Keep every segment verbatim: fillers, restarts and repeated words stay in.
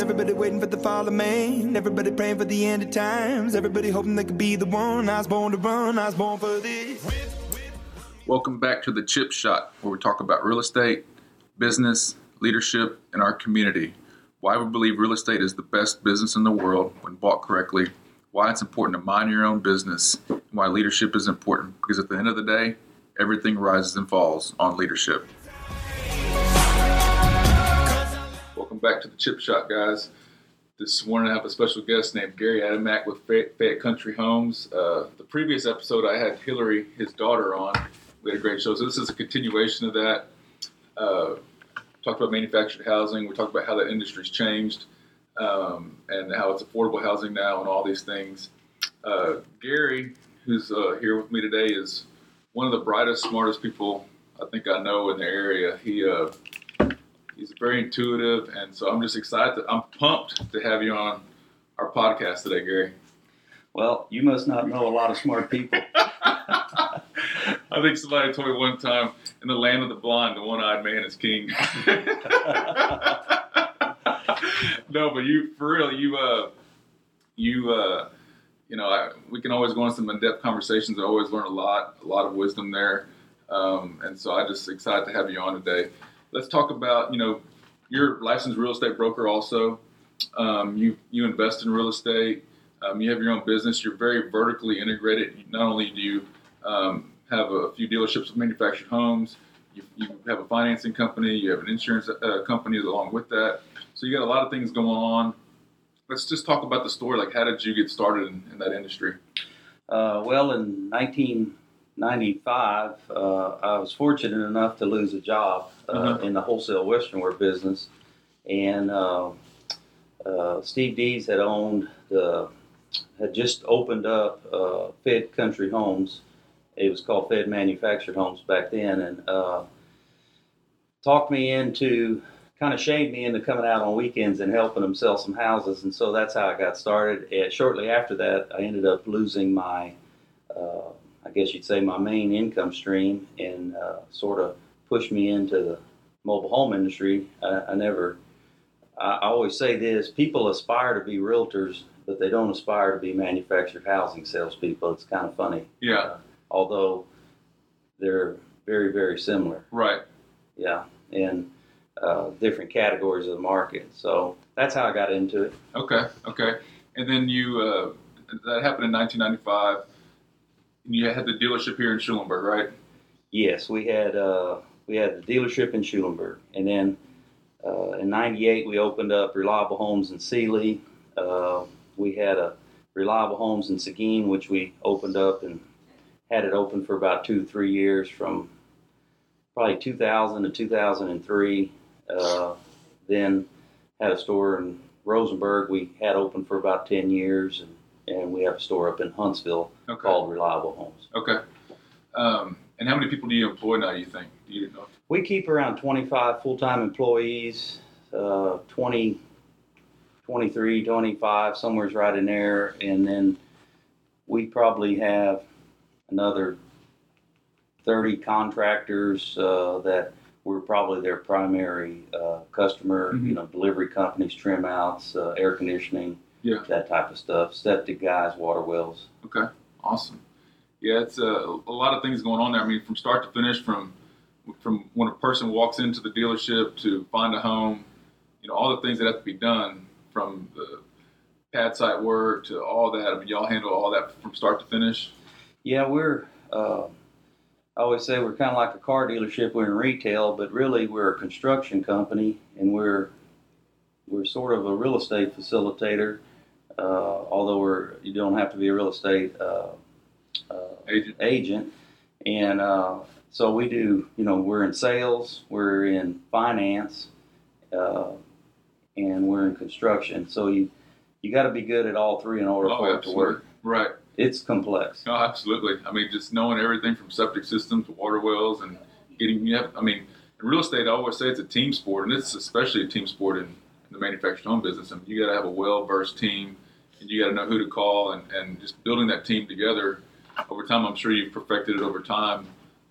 Everybody waiting for the fall of man. Everybody praying for the end of times. Everybody hoping they could be the one. I was born to run. I was born for this. Welcome back to The Chip Shot, where we talk about real estate, business, leadership, and our community. Why we believe real estate is the best business in the world when bought correctly. Why it's important to mind your own business. And why leadership is important. Because at the end of the day, everything rises and falls on leadership. Back to The Chip Shot, guys. This morning I have a special guest named Gary Adamack with Fayette Country Homes. Uh, the previous episode I had Hillary, his daughter, on. We had a great show. So this is a continuation of that. Uh, talked about manufactured housing. We talked about how that industry's changed um, and how it's affordable housing now and all these things. Uh, Gary, who's uh, here with me today, is one of the brightest, smartest people I think I know in the area. He uh, He's very intuitive, and so I'm just excited. To, I'm pumped to have you on our podcast today, Gary. Well, you must not know a lot of smart people. I think somebody told me one time, in the land of the blind, the one-eyed man is king. No, but you, for real, you, uh, you, uh, you know, I, we can always go on some in-depth conversations. I always learn a lot, a lot of wisdom there, um, and so I'm just excited to have you on today. Let's talk about, you know, you're a licensed real estate broker also. Um, you you invest in real estate. Um, you have your own business. You're very vertically integrated. Not only do you um, have a few dealerships of manufactured homes, you, you have a financing company, you have an insurance uh, company along with that. So you got a lot of things going on. Let's just talk about the story. Like, how did you get started in, in that industry? Uh, well, in nineteen ninety-five, uh, I was fortunate enough to lose a job uh, mm-hmm. in the wholesale westernwear business, and uh, uh, Steve Dees had owned the had just opened up uh, Fayette Country Homes. It was called Fayette Manufactured Homes back then, and uh, talked me into kind of shamed me into coming out on weekends and helping them sell some houses, and so that's how I got started. And shortly after that, I ended up losing my. Uh, I guess you'd say my main income stream, and uh, sort of pushed me into the mobile home industry. I, I never, I always say this, people aspire to be realtors, but they don't aspire to be manufactured housing salespeople. It's kind of funny. Yeah. Uh, although they're very, very similar. Right. Yeah. And uh, different categories of the market. So that's how I got into it. Okay. Okay. And then you, uh, that happened in nineteen ninety-five. You had the dealership here in Schulenburg, right? Yes, we had uh, we had the dealership in Schulenburg, and then uh, in ninety-eight we opened up Reliable Homes in Sealy. Uh, we had a Reliable Homes in Seguin, which we opened up and had it open for about two, three years, from probably two thousand to two thousand three. Uh, then had a store in Rosenberg. We had open for about ten years, and and we have a store up in Huntsville okay. called Reliable Homes. Okay. Um, and how many people do you employ now, you think? Do you know? We keep around twenty-five full-time employees, uh, twenty, twenty-three, twenty-five, somewhere's right in there. And then we probably have another thirty contractors uh, that we're probably their primary uh, customer, mm-hmm. you know, delivery companies, trim outs, uh, air conditioning. Yeah, that type of stuff. Septic guys, water wells. Okay, awesome. Yeah, it's uh, a lot of things going on there. I mean, from start to finish, from from when a person walks into the dealership to find a home, you know, all the things that have to be done, from the pad site work to all that. I mean, y'all handle all that from start to finish? Yeah, we're, uh, I always say we're kind of like a car dealership. We're in retail, but really we're a construction company, and we're we're sort of a real estate facilitator. Uh, although we're, you don't have to be a real estate uh, uh, agent. agent, and uh, so we do, you know, we're in sales, we're in finance, uh, and we're in construction. So you you got to be good at all three in order oh, for it absolutely. to work. Right. It's complex. Oh, absolutely. I mean, just knowing everything from septic systems to water wells and getting, you have, I mean, in real estate, I always say it's a team sport, and it's especially a team sport in the manufactured home business. I mean, you got to have a well-versed team, and you got to know who to call, and, and just building that team together over time. I'm sure you've perfected it over time,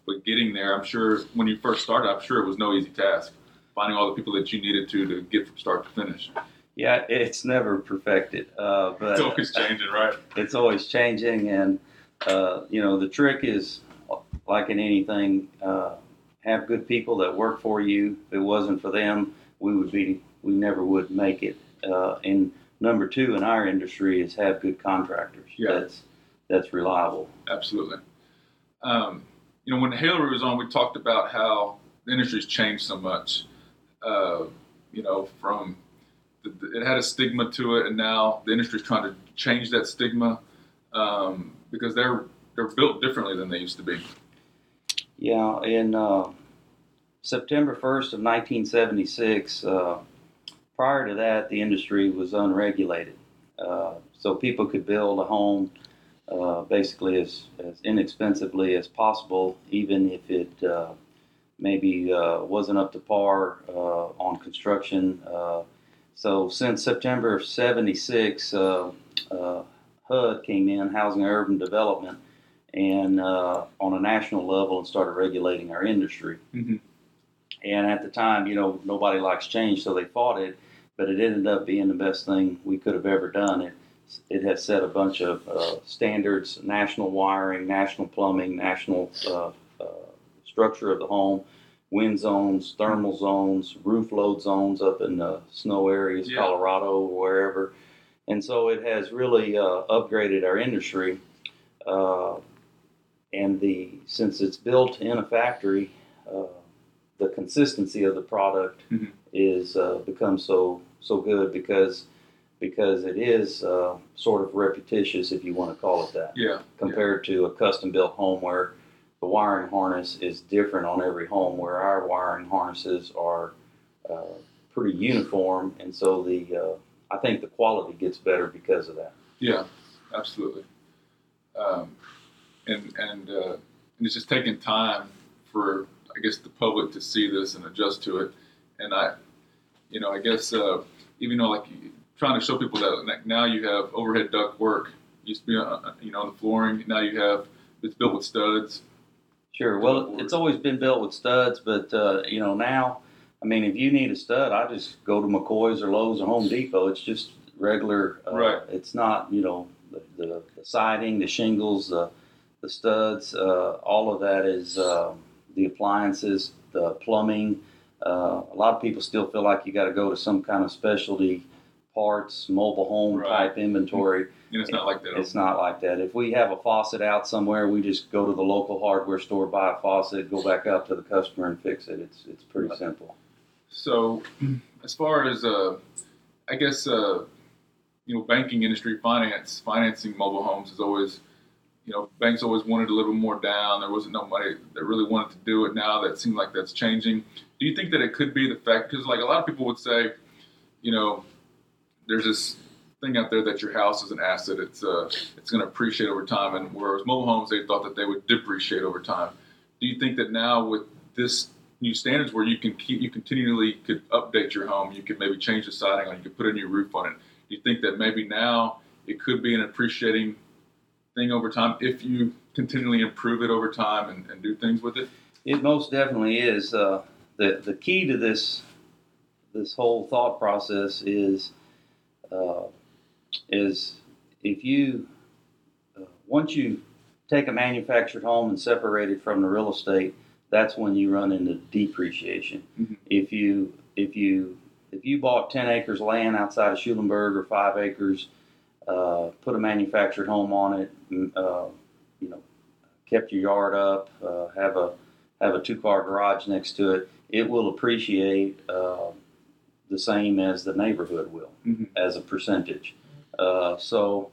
but getting there, I'm sure when you first started, I'm sure it was no easy task, finding all the people that you needed to to get from start to finish. Yeah, it's never perfected. Uh, but it's always changing, right? It's always changing, and uh, you know, the trick is, like in anything, uh, have good people that work for you. If it wasn't for them, we would be, we never would make it. Uh, and number two in our industry is have good contractors. Yeah. That's that's reliable. Absolutely. Um, you know, when Hillary was on, we talked about how the industry's changed so much. Uh, you know, from the, it had a stigma to it, and now the industry's trying to change that stigma um, because they're they're built differently than they used to be. Yeah, in uh, September first of nineteen seventy-six, uh, prior to that, the industry was unregulated. Uh, so people could build a home uh, basically as, as inexpensively as possible, even if it uh, maybe uh, wasn't up to par uh, on construction. Uh, so since September of seventy-six, uh, uh, H U D came in, Housing and Urban Development, and uh, on a national level and started regulating our industry. Mm-hmm. And at the time, you know, nobody likes change, so they fought it, but it ended up being the best thing we could have ever done. It it has set a bunch of uh, standards, national wiring, national plumbing, national uh, uh, structure of the home, wind zones, thermal zones, roof load zones up in the snow areas, yeah. Colorado, wherever. And so it has really uh, upgraded our industry. Uh, and the since it's built in a factory, uh, the consistency of the product mm-hmm. is uh, become so so good because because it is uh, sort of repetitious, if you want to call it that. Yeah. Compared yeah. to a custom built home where the wiring harness is different on every home, where our wiring harnesses are uh, pretty uniform, and so the uh, I think the quality gets better because of that. Yeah, absolutely. Um, and and uh, it's just taking time for, I guess, the public to see this and adjust to it. And I, you know, I guess uh, even though like trying to show people that like, now you have overhead duct work, used to be on, you know, on the flooring. Now you have it's built with studs. Sure. Well, board. It's always been built with studs, but uh, you know now, I mean, if you need a stud, I just go to McCoy's or Lowe's or Home Depot. It's just regular. Uh, right. It's not, you know. The, the, the siding, the shingles, the, the studs, uh, all of that is uh, the appliances, the plumbing. Uh, a lot of people still feel like you got to go to some kind of specialty parts, mobile home right. type inventory. And it's not like that. It's not like that. If we have a faucet out somewhere, we just go to the local hardware store, buy a faucet, go back up to the customer and fix it. It's it's pretty right. simple. So as far as, uh, I guess, uh, you know, banking industry, finance, financing mobile homes is always, you know, banks always wanted a little more down. There wasn't nobody that really wanted to do it. Now that seems like that's changing. Do you think that it could be the fact, because like a lot of people would say, you know, there's this thing out there that your house is an asset. It's uh, it's going to appreciate over time. And whereas mobile homes, they thought that they would depreciate over time. Do you think that now with this new standards where you can keep, you continually could update your home, you could maybe change the siding on, you could put a new roof on it. You think that maybe now it could be an appreciating thing over time if you continually improve it over time and, and do things with it? It most definitely is. Uh, the the key to this this whole thought process is uh, is if you uh, once you take a manufactured home and separate it from the real estate, that's when you run into depreciation. Mm-hmm. If you if you If you bought ten acres of land outside of Schulenburg or five acres, uh, put a manufactured home on it, uh, you know, kept your yard up, uh, have a have a two-car garage next to it, it will appreciate uh, the same as the neighborhood will, mm-hmm. as a percentage. Uh, so,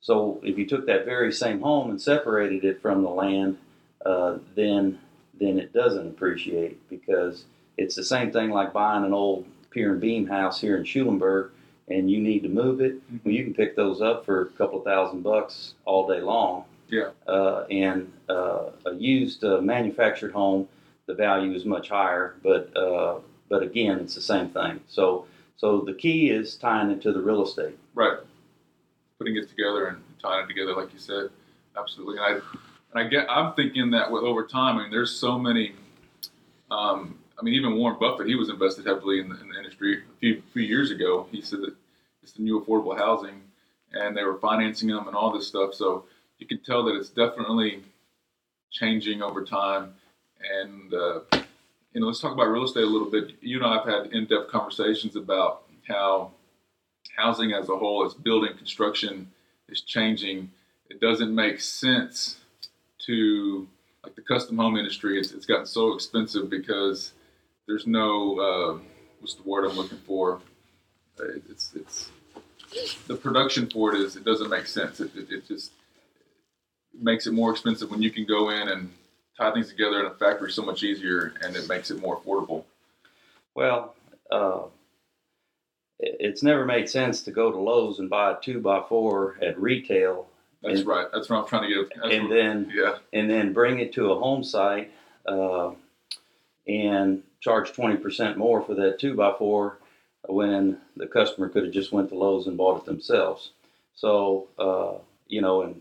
so if you took that very same home and separated it from the land, uh, then then it doesn't appreciate because it's the same thing like buying an old pier and beam house here in Schulenburg, and you need to move it. Well, you can pick those up for a couple of thousand bucks all day long. Yeah. Uh, and uh, a used uh, manufactured home, the value is much higher. But uh, but again, it's the same thing. So so the key is tying it to the real estate. Right. Putting it together and tying it together, like you said, absolutely. And I and I get I'm thinking that with over time. I mean, there's so many. Um, I mean, even Warren Buffett, he was invested heavily in the, in the industry a few, few years ago. He said that it's the new affordable housing, and they were financing them and all this stuff. So you can tell that it's definitely changing over time. And, uh, you know, let's talk about real estate a little bit. You and I have had in-depth conversations about how housing as a whole, its building construction is changing. It doesn't make sense to, like the custom home industry, it's, it's gotten so expensive because there's no, uh, what's the word I'm looking for? It's, it's, the production for it is, it doesn't make sense. It, it, it just makes it more expensive when you can go in and tie things together in a factory so much easier, and it makes it more affordable. Well, uh, it's never made sense to go to Lowe's and buy a two by four at retail. That's and, right. That's what I'm trying to get. That's and what, then, yeah. and then bring it to a home site uh, and charge twenty percent more for that two by four when the customer could have just went to Lowe's and bought it themselves. So, uh, you know, and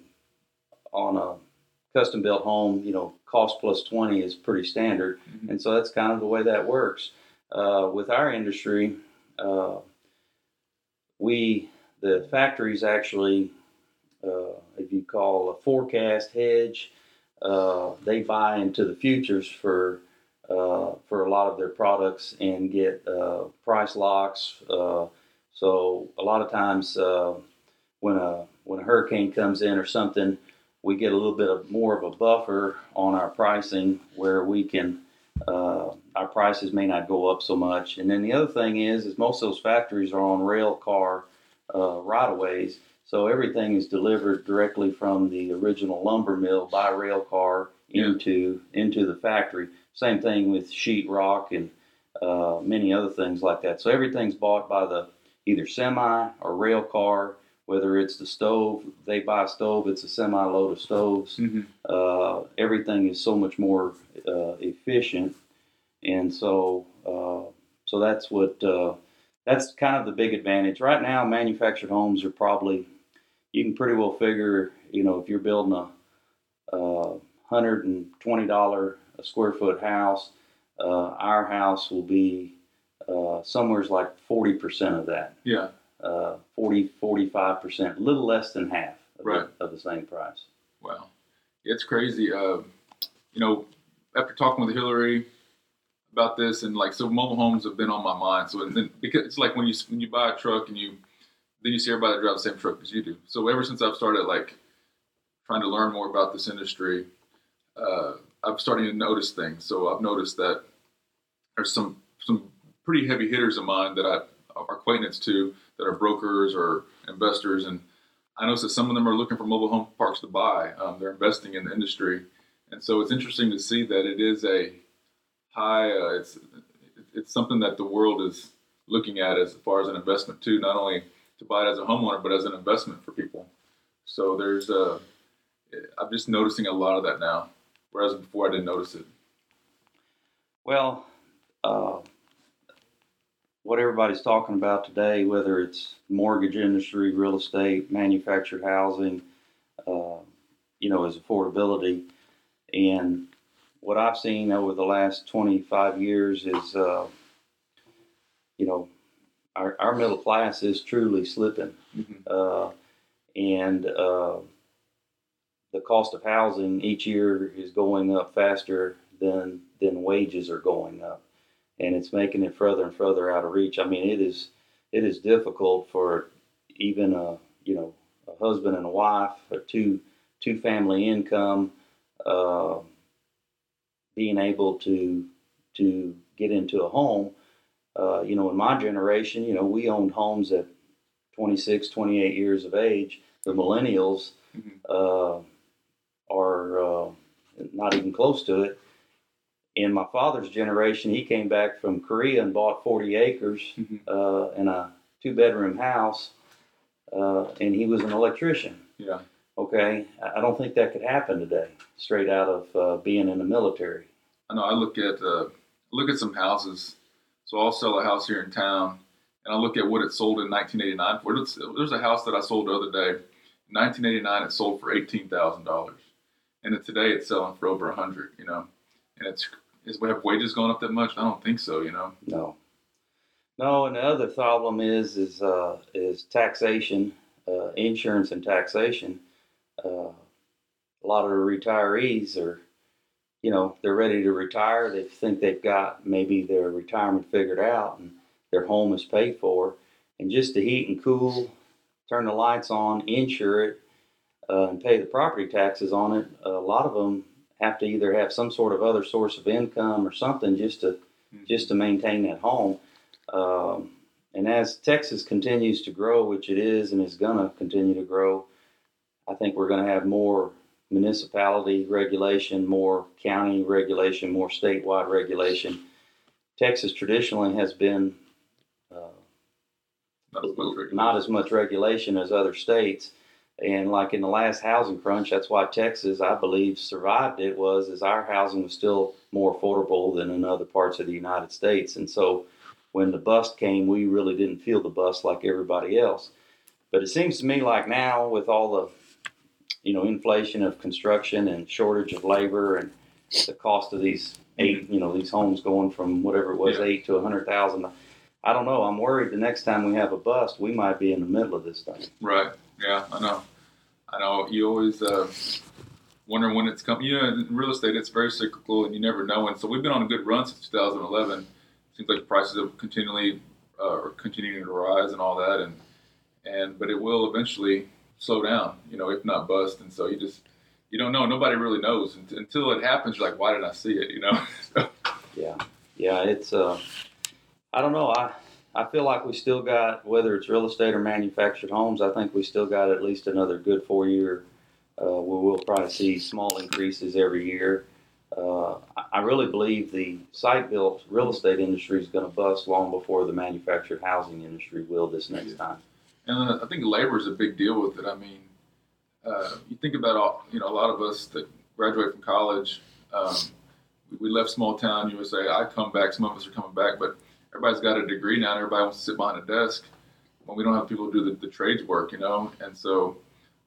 on a custom built home, you know, cost plus twenty is pretty standard. Mm-hmm. And so that's kind of the way that works. Uh, with our industry, uh, we, the factories actually, uh, if you call a forecast hedge, uh, they buy into the futures for uh, for a lot of their products and get uh, price locks. Uh, so a lot of times uh, when a when a hurricane comes in or something, we get a little bit of more of a buffer on our pricing where we can, uh, our prices may not go up so much. And then the other thing is, is most of those factories are on rail car uh, right-of-ways. So everything is delivered directly from the original lumber mill by rail car into yeah. into the factory. Same thing with sheetrock and uh, many other things like that. So everything's bought by the either semi or rail car, whether it's the stove, they buy a stove, it's a semi-load of stoves. Mm-hmm. Uh, everything is so much more uh, efficient. And so uh, so that's what, uh, that's kind of the big advantage. Right now, manufactured homes are probably, you can pretty well figure, you know, if you're building a, a one hundred twenty dollars a square foot house, uh, our house will be uh, somewhere's like forty percent of that. Yeah. Uh, forty, forty-five percent, a little less than half of, right. the, of the same price. Wow. It's crazy. Uh, you know, after talking with Hillary about this, and like, so mobile homes have been on my mind. So and then, because it's like when you when you buy a truck and you, then you see everybody that drives the same truck as you do. So ever since I've started like trying to learn more about this industry, uh, I'm starting to notice things. So I've noticed that there's some some pretty heavy hitters of mine that I are acquaintance to that are brokers or investors, and I noticed that some of them are looking for mobile home parks to buy. Um, they're investing in the industry, and so it's interesting to see that it is a high. Uh, it's it's something that the world is looking at as far as an investment too, not only to buy it as a homeowner, but as an investment for people. So there's, uh, I'm just noticing a lot of that now, whereas before I didn't notice it. Well, uh, what everybody's talking about today, whether it's mortgage industry, real estate, manufactured housing, uh, you know, is affordability. And what I've seen over the last twenty-five years is, uh, you know, Our, our middle class is truly slipping, mm-hmm. uh, and uh, the cost of housing each year is going up faster than than wages are going up, and it's making it further and further out of reach. I mean, it is it is difficult for even a you know a husband and a wife, a two two family income, uh, being able to to get into a home. Uh, you know, in my generation, you know, we owned homes at twenty-six, twenty-eight years of age. The millennials mm-hmm. uh, are uh, not even close to it. In my father's generation, he came back from Korea and bought forty acres mm-hmm. uh, in a two-bedroom house, uh, and he was an electrician. Yeah. Okay? I don't think that could happen today, straight out of uh, being in the military. I know. I look at uh, look at some houses. So I'll sell a house here in town, and I look at what it sold in nineteen eighty-nine for. It's, there's a house that I sold the other day. In nineteen eighty-nine, it sold for eighteen thousand dollars, and today it's selling for over a hundred. You know, and it's Is have wages gone up that much? I don't think so, you know. No. No, and the other problem is is uh, is taxation, uh, insurance and taxation. Uh, a lot of the retirees are, you know, they're ready to retire. They think they've got maybe their retirement figured out and their home is paid for. And just to heat and cool, turn the lights on, insure it, uh, and pay the property taxes on it, a lot of them have to either have some sort of other source of income or something just to mm-hmm. just to maintain that home. Um, and as Texas continues to grow, which it is and is going to continue to grow, I think we're going to have more municipality regulation, more county regulation, more statewide regulation. Texas traditionally has been uh, not, as not as much regulation as other states. And like in the last housing crunch, that's why Texas, I believe, survived it was is our housing was still more affordable than in other parts of the United States. And so when the bust came, we really didn't feel the bust like everybody else. But it seems to me like now with all the, you know, inflation of construction and shortage of labor and the cost of these eight, you know, these homes going from whatever it was, yeah. eight to one hundred thousand. I don't know. I'm worried the next time we have a bust, we might be in the middle of this thing. Right. Yeah, I know. I know. You always uh, wonder when it's coming. You know, in real estate, it's very cyclical, and you never know. And so we've been on a good run since two thousand eleven. It seems like prices have continually uh, are continuing to rise and all that, and and but it will eventually slow down. You know, if not bust. And so you just you don't know. Nobody really knows until it happens. You're like, why did I see it? You know. so. Yeah. Yeah. It's. Uh, I don't know. I. I feel like we still got, whether it's real estate or manufactured homes, I think we still got at least another good four-year uh, where we'll probably see small increases every year. Uh, I really believe the site-built real estate industry is going to bust long before the manufactured housing industry will this next yeah. time. And I think labor is a big deal with it. I mean, uh, you think about, all, you know, a lot of us that graduate from college, um, we left small town U S A. I come back. Some of us are coming back, but everybody's got a degree now, and everybody wants to sit behind a desk when we don't have people do the, the trades work, you know? And so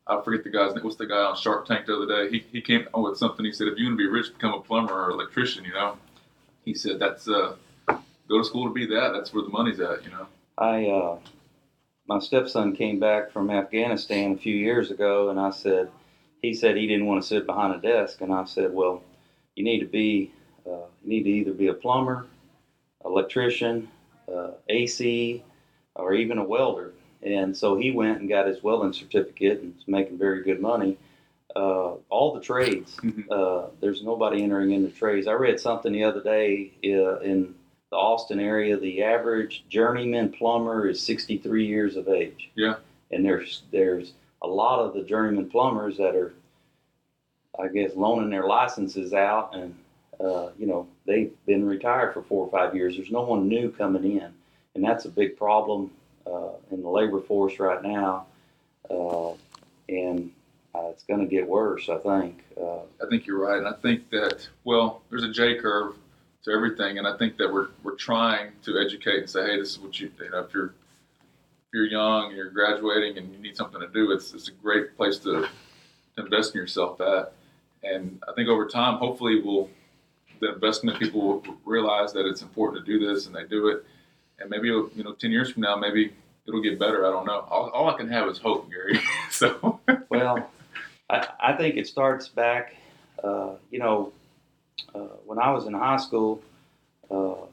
I forget the guy's name. What's the guy on Shark Tank the other day? He he came on with something. He said, if you want to be rich, become a plumber or electrician, you know? He said, that's uh, go to school to be that. That's where the money's at, you know? I uh, my stepson came back from Afghanistan a few years ago, and I said, he said he didn't want to sit behind a desk. And I said, well, you need to be, uh, you need to either be a plumber, electrician, uh, A C, or even a welder. And so he went and got his welding certificate and is making very good money. Uh, all the trades, uh, there's nobody entering into trades. I read something the other day uh, in the Austin area, the average journeyman plumber is sixty-three years of age. Yeah. And there's there's a lot of the journeyman plumbers that are, I guess, loaning their licenses out and, Uh, you know, they've been retired for four or five years. There's no one new coming in, and that's a big problem uh, in the labor force right now, uh, and uh, it's going to get worse, I think. Uh, I think you're right, and I think that, well, there's a J-curve to everything, and I think that we're we're trying to educate and say, hey, this is what you, you know, if you're, if you're young and you're graduating and you need something to do, it's it's a great place to invest in yourself at, and I think over time, hopefully we'll the investment people will realize that it's important to do this and they do it. And maybe, you know, ten years from now, maybe it'll get better. I don't know. All, all I can have is hope, Gary. so, Well, I, I think it starts back, uh, you know, uh, when I was in high school, uh,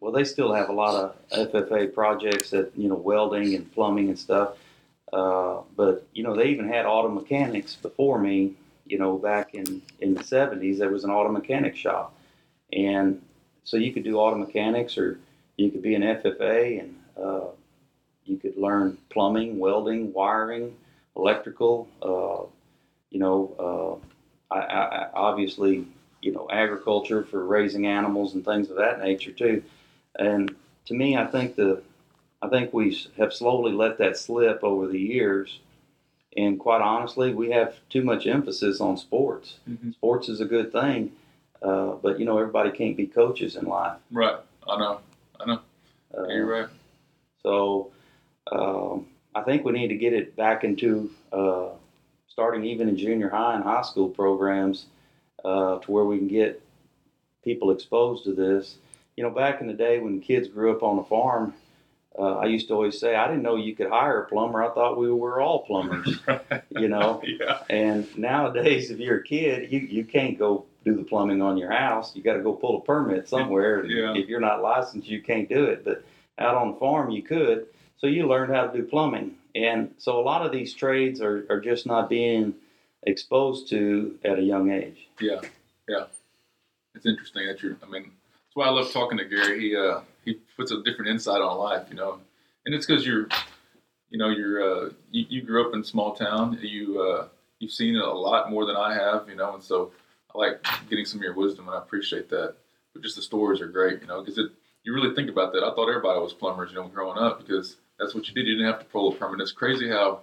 well, they still have a lot of F F A projects that, you know, welding and plumbing and stuff. Uh, but, you know, they even had auto mechanics before me. You know, back in, in the seventies, there was an auto mechanic shop. And so you could do auto mechanics or you could be an F F A and uh, you could learn plumbing, welding, wiring, electrical. Uh, you know, uh, I, I, obviously, you know, agriculture for raising animals and things of that nature too. And to me, I think the I think we have slowly let that slip over the years. And quite honestly, we have too much emphasis on sports. Mm-hmm. Sports is a good thing, uh, but, you know, everybody can't be coaches in life. Right. I know. I know. Uh, You're right. So um, I think we need to get it back into uh, starting even in junior high and high school programs uh, to where we can get people exposed to this. You know, back in the day when kids grew up on a farm, uh, I used to always say, I didn't know you could hire a plumber. I thought we were all plumbers, you know. Yeah. And nowadays, if you're a kid, you, you can't go do the plumbing on your house. You got to go pull a permit somewhere. Yeah. If you're not licensed, you can't do it. But out on the farm, you could. So you learned how to do plumbing. And so a lot of these trades are, are just not being exposed to at a young age. Yeah, yeah. It's interesting that you're, I mean, that's why I love talking to Gary. He uh, he puts a different insight on life, you know. And it's because you're, you know, you're, uh, you, you grew up in a small town. You, uh, you've seen it a lot more than I have, you know. And so I like getting some of your wisdom, and I appreciate that. But just the stories are great, you know, because it, you really think about that. I thought everybody was plumbers, you know, growing up, because that's what you did. You didn't have to pull a permit. It's crazy how,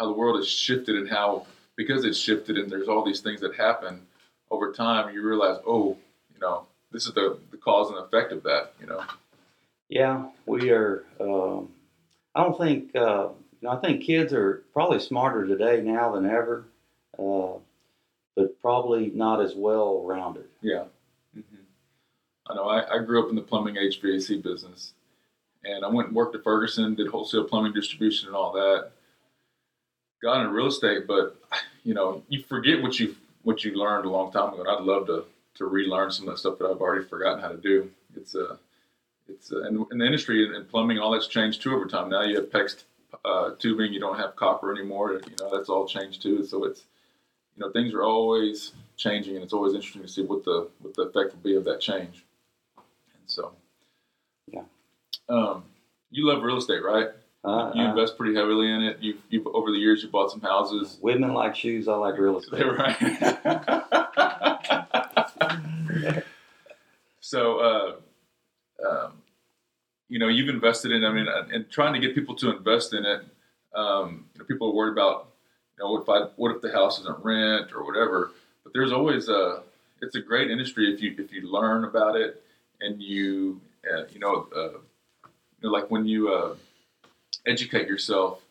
how the world has shifted, and how, because it's shifted and there's all these things that happen over time, you realize, oh, you know, this is the, the cause and effect of that, you know? Yeah, we are, um, I don't think, uh, you know, I think kids are probably smarter today now than ever, uh, but probably not as well-rounded. Yeah. Mm-hmm. I know, I, I grew up in the plumbing H V A C business, and I went and worked at Ferguson, did wholesale plumbing distribution and all that. Got into real estate, but, you know, you forget what you what you learned a long time ago, and I'd love to to relearn some of that stuff that I've already forgotten how to do. It's uh, it's uh, and, and the industry and plumbing, all that's changed too over time. Now you have P E X uh, tubing, you don't have copper anymore. You know, that's all changed too. So it's, you know, things are always changing, and it's always interesting to see what the what the effect will be of that change. And so, yeah, um, you love real estate, right? Uh, you invest pretty heavily in it. You've, you've over the years, you bought some houses. Women like shoes. I like real estate. Right. So, uh, um, you know, you've invested in, I mean, and trying to get people to invest in it. Um, you know, people are worried about, you know, what if I, what if the house isn't rent or whatever, but there's always a, it's a great industry if you, if you learn about it and you, uh, you know, uh, you know, like when you, uh, educate yourself.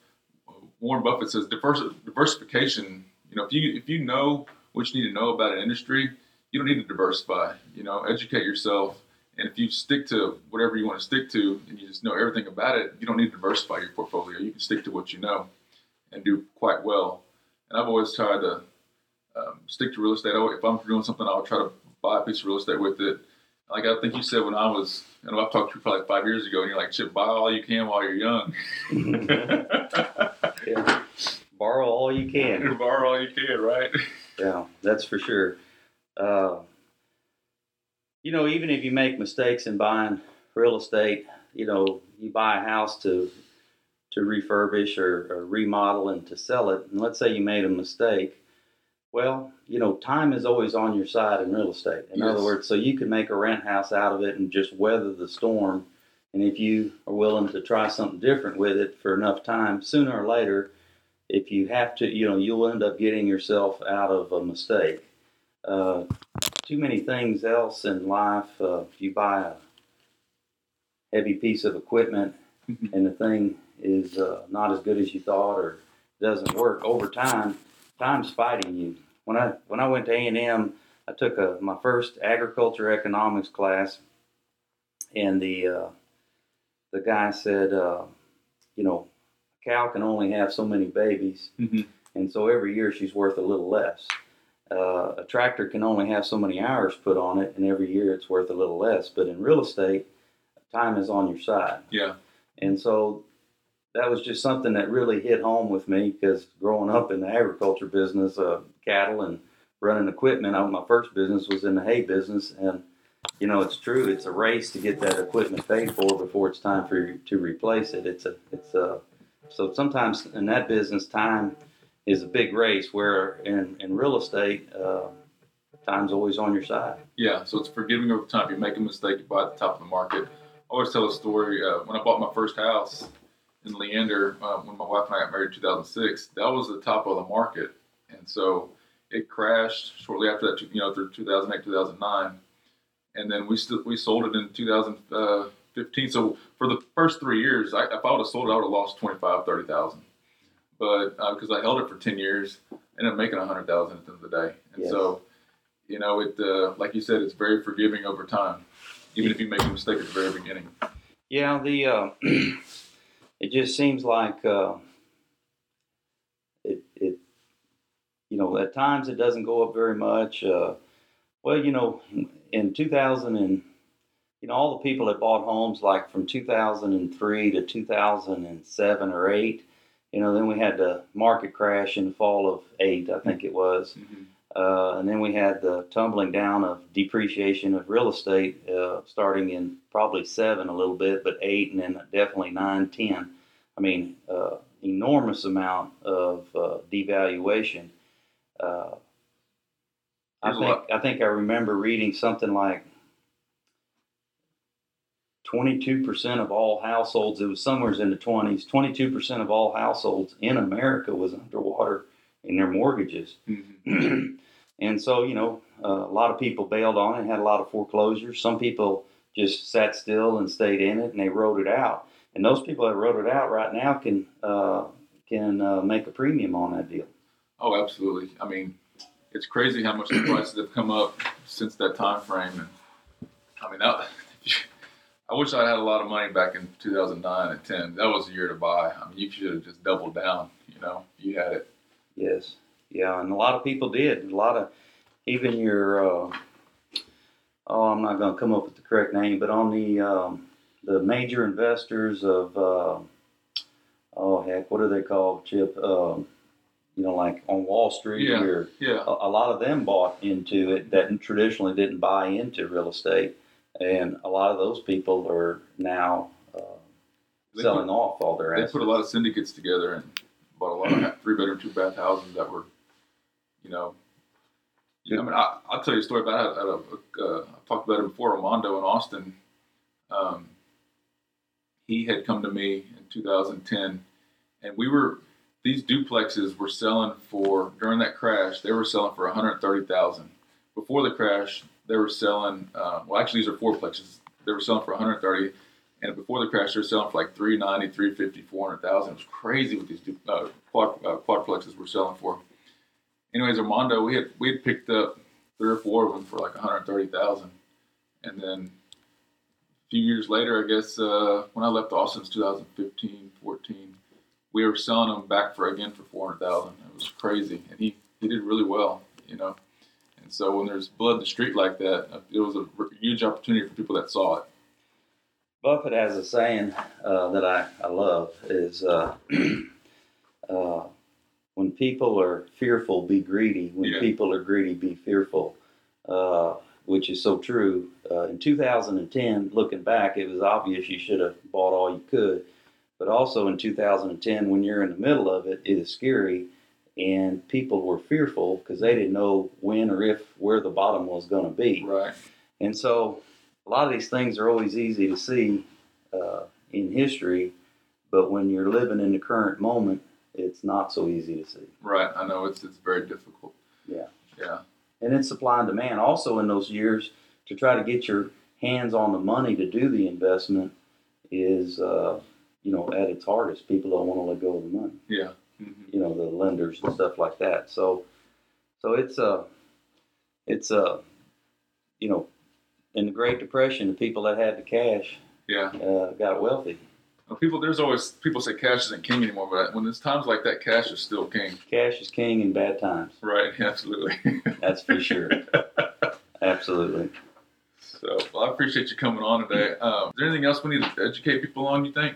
Warren Buffett says diversi- diversification, you know, if you if you know what you need to know about an industry, you don't need to diversify. You know, educate yourself. And if you stick to whatever you want to stick to and you just know everything about it, you don't need to diversify your portfolio. You can stick to what you know and do quite well. And I've always tried to um, stick to real estate. If I'm doing something, I'll try to buy a piece of real estate with it. Like I think you said when I was, and I've talked to you probably five years ago, and you're like, Chip, buy all you can while you're young. Yeah. Borrow all you can. Borrow all you can, right? Yeah, that's for sure. Uh, you know, even if you make mistakes in buying real estate, you know, you buy a house to to refurbish or, or remodel and to sell it, and let's say you made a mistake. Well, you know, time is always on your side in real estate. In yes. other words, so you can make a rent house out of it and just weather the storm. And if you are willing to try something different with it for enough time, sooner or later, if you have to, you know, you'll end up getting yourself out of a mistake. Uh, too many things else in life. Uh, if you buy a heavy piece of equipment and the thing is uh, not as good as you thought or doesn't work over time, time's fighting you. When I when I went to A and M, I took a, my first agriculture economics class, and the uh, the guy said, uh, you know, a cow can only have so many babies, mm-hmm. and so every year she's worth a little less. Uh, a tractor can only have so many hours put on it, and every year it's worth a little less. But in real estate, time is on your side. Yeah, and so. That was just something that really hit home with me because growing up in the agriculture business, uh, cattle and running equipment, I, my first business was in the hay business. And, you know, it's true. It's a race to get that equipment paid for before it's time for you to replace it. It's a, it's a, so sometimes in that business, time is a big race where in, in real estate, uh, time's always on your side. Yeah. So it's forgiving over time. You make a mistake, you buy at the top of the market. I always tell a story. Uh, when I bought my first house, in Leander, uh, when my wife and I got married in two thousand six, that was the top of the market. And so it crashed shortly after that, you know, through two thousand eight, two thousand nine. And then we still, we sold it in two thousand fifteen. So for the first three years, I, if I would have sold it, I would have lost twenty-five thousand dollars, thirty thousand dollars. But because uh, I held it for ten years, I ended up making one hundred thousand dollars at the end of the day. And yes. so you know, it uh, like you said, it's very forgiving over time, even if you make a mistake at the very beginning. Yeah, the uh, it just seems like uh, it, it, you know, at times it doesn't go up very much. Uh, well, you know, in two thousand and, you know, all the people that bought homes like from two thousand three to two thousand seven or eight, you know, then we had the market crash in the fall of eight, I think it was. Mm-hmm. Uh, and then we had the tumbling down of depreciation of real estate uh, starting in probably seven a little bit, but eight and then definitely nine, ten. I mean, uh, enormous amount of uh, devaluation. Uh, I think I think I remember reading something like twenty-two percent of all households, it was somewhere in the twenties, twenty-two percent of all households in America was underwater in their mortgages. Mm-hmm. And so, you know, uh, a lot of people bailed on it, had a lot of foreclosures. Some people just sat still and stayed in it, and they wrote it out. And those people that wrote it out right now can uh, can uh, make a premium on that deal. Oh, absolutely. I mean, it's crazy how much the prices have come up since that time frame. And, I mean, that, I wish I had a lot of money back in two thousand nine and ten. That was the year to buy. I mean, you should have just doubled down, you know, you had it. Yes. Yeah. And a lot of people did. A lot of, even your, uh, oh, I'm not going to come up with the correct name, but on the, um, the major investors of, uh, oh, heck, what are they called, Chip? Um, you know, like on Wall Street. Yeah. Or, yeah. A, a lot of them bought into it that traditionally didn't buy into real estate. And a lot of those people are now uh, selling put, off all their assets. They put a lot of syndicates together and bought a lot of three-bedroom, two-bath houses that were, you know, you know I mean, I, I'll tell you a story about I uh, talked about it before, Armando in Austin. Um, he had come to me in two thousand ten, and we were, these duplexes were selling for, during that crash, they were selling for one hundred thirty thousand dollars. Before the crash, they were selling, uh, well, actually, these are fourplexes. They were selling for one hundred thirty thousand dollars, and before the crash, they were selling for like three ninety, three fifty, four hundred thousand. It was crazy what these uh, quad, uh, quadplexes were selling for. Anyways, Armando, we had we had picked up three or four of them for like one hundred thirty thousand, and then a few years later, I guess uh, when I left Austin, it's two thousand fifteen, fourteen, we were selling them back for again for four hundred thousand. It was crazy, and he he did really well, you know. And so when there's blood in the street like that, it was a huge opportunity for people that saw it. Buffett has a saying uh, that I, I love is, uh, uh, when people are fearful, be greedy. When yeah. people are greedy, be fearful, uh, which is so true. Uh, in two thousand ten, looking back, it was obvious you should have bought all you could. But also in two thousand ten, when you're in the middle of it, it is scary. And people were fearful because they didn't know when or if where the bottom was going to be. Right. And so a lot of these things are always easy to see uh, in history, but when you're living in the current moment, it's not so easy to see. Right. I know it's it's very difficult. Yeah. Yeah. And it's supply and demand. Also in those years, to try to get your hands on the money to do the investment is, uh, you know, at its hardest. People don't want to let go of the money. Yeah. You know, the lenders and stuff like that. So, so it's a, it's a, you know, in the Great Depression, the people that had the cash, yeah, uh, got wealthy. Well, people, there's always people say cash isn't king anymore, but when there's times like that, cash is still king. Cash is king in bad times. Right, absolutely. That's for sure. Absolutely. So, well, I appreciate you coming on today. Um, is there anything else we need to educate people on? You think?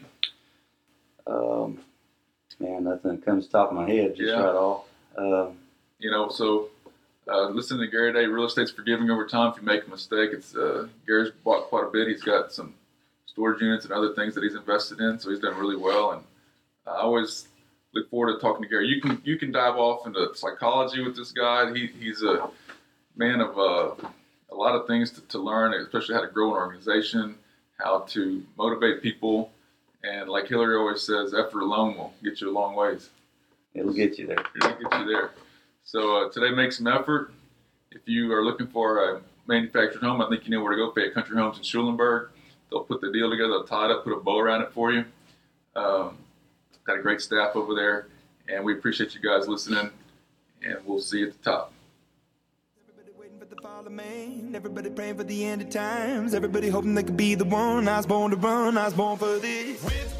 Um. Man, nothing comes to the top of my head just yeah. right off. Uh, you know, so uh, listen to Gary today. Real estate's forgiving over time. If you make a mistake, it's uh, Gary's bought quite a bit. He's got some storage units and other things that he's invested in, so he's done really well. And I always look forward to talking to Gary. You can you can dive off into psychology with this guy. He he's a man of uh, a lot of things to, to learn, especially how to grow an organization, how to motivate people. And like Hillary always says, effort alone will get you a long ways. It'll get you there. It'll get you there. So uh, today, make some effort. If you are looking for a manufactured home, I think you know where to go. Fayette Country Homes in Schulenburg. They'll put the deal together. They'll tie it up, put a bow around it for you. Um, got a great staff over there. And we appreciate you guys listening. And we'll see you at the top. follow man. Everybody praying for the end of times. Everybody hoping they could be the one. I was born to run. I was born for this.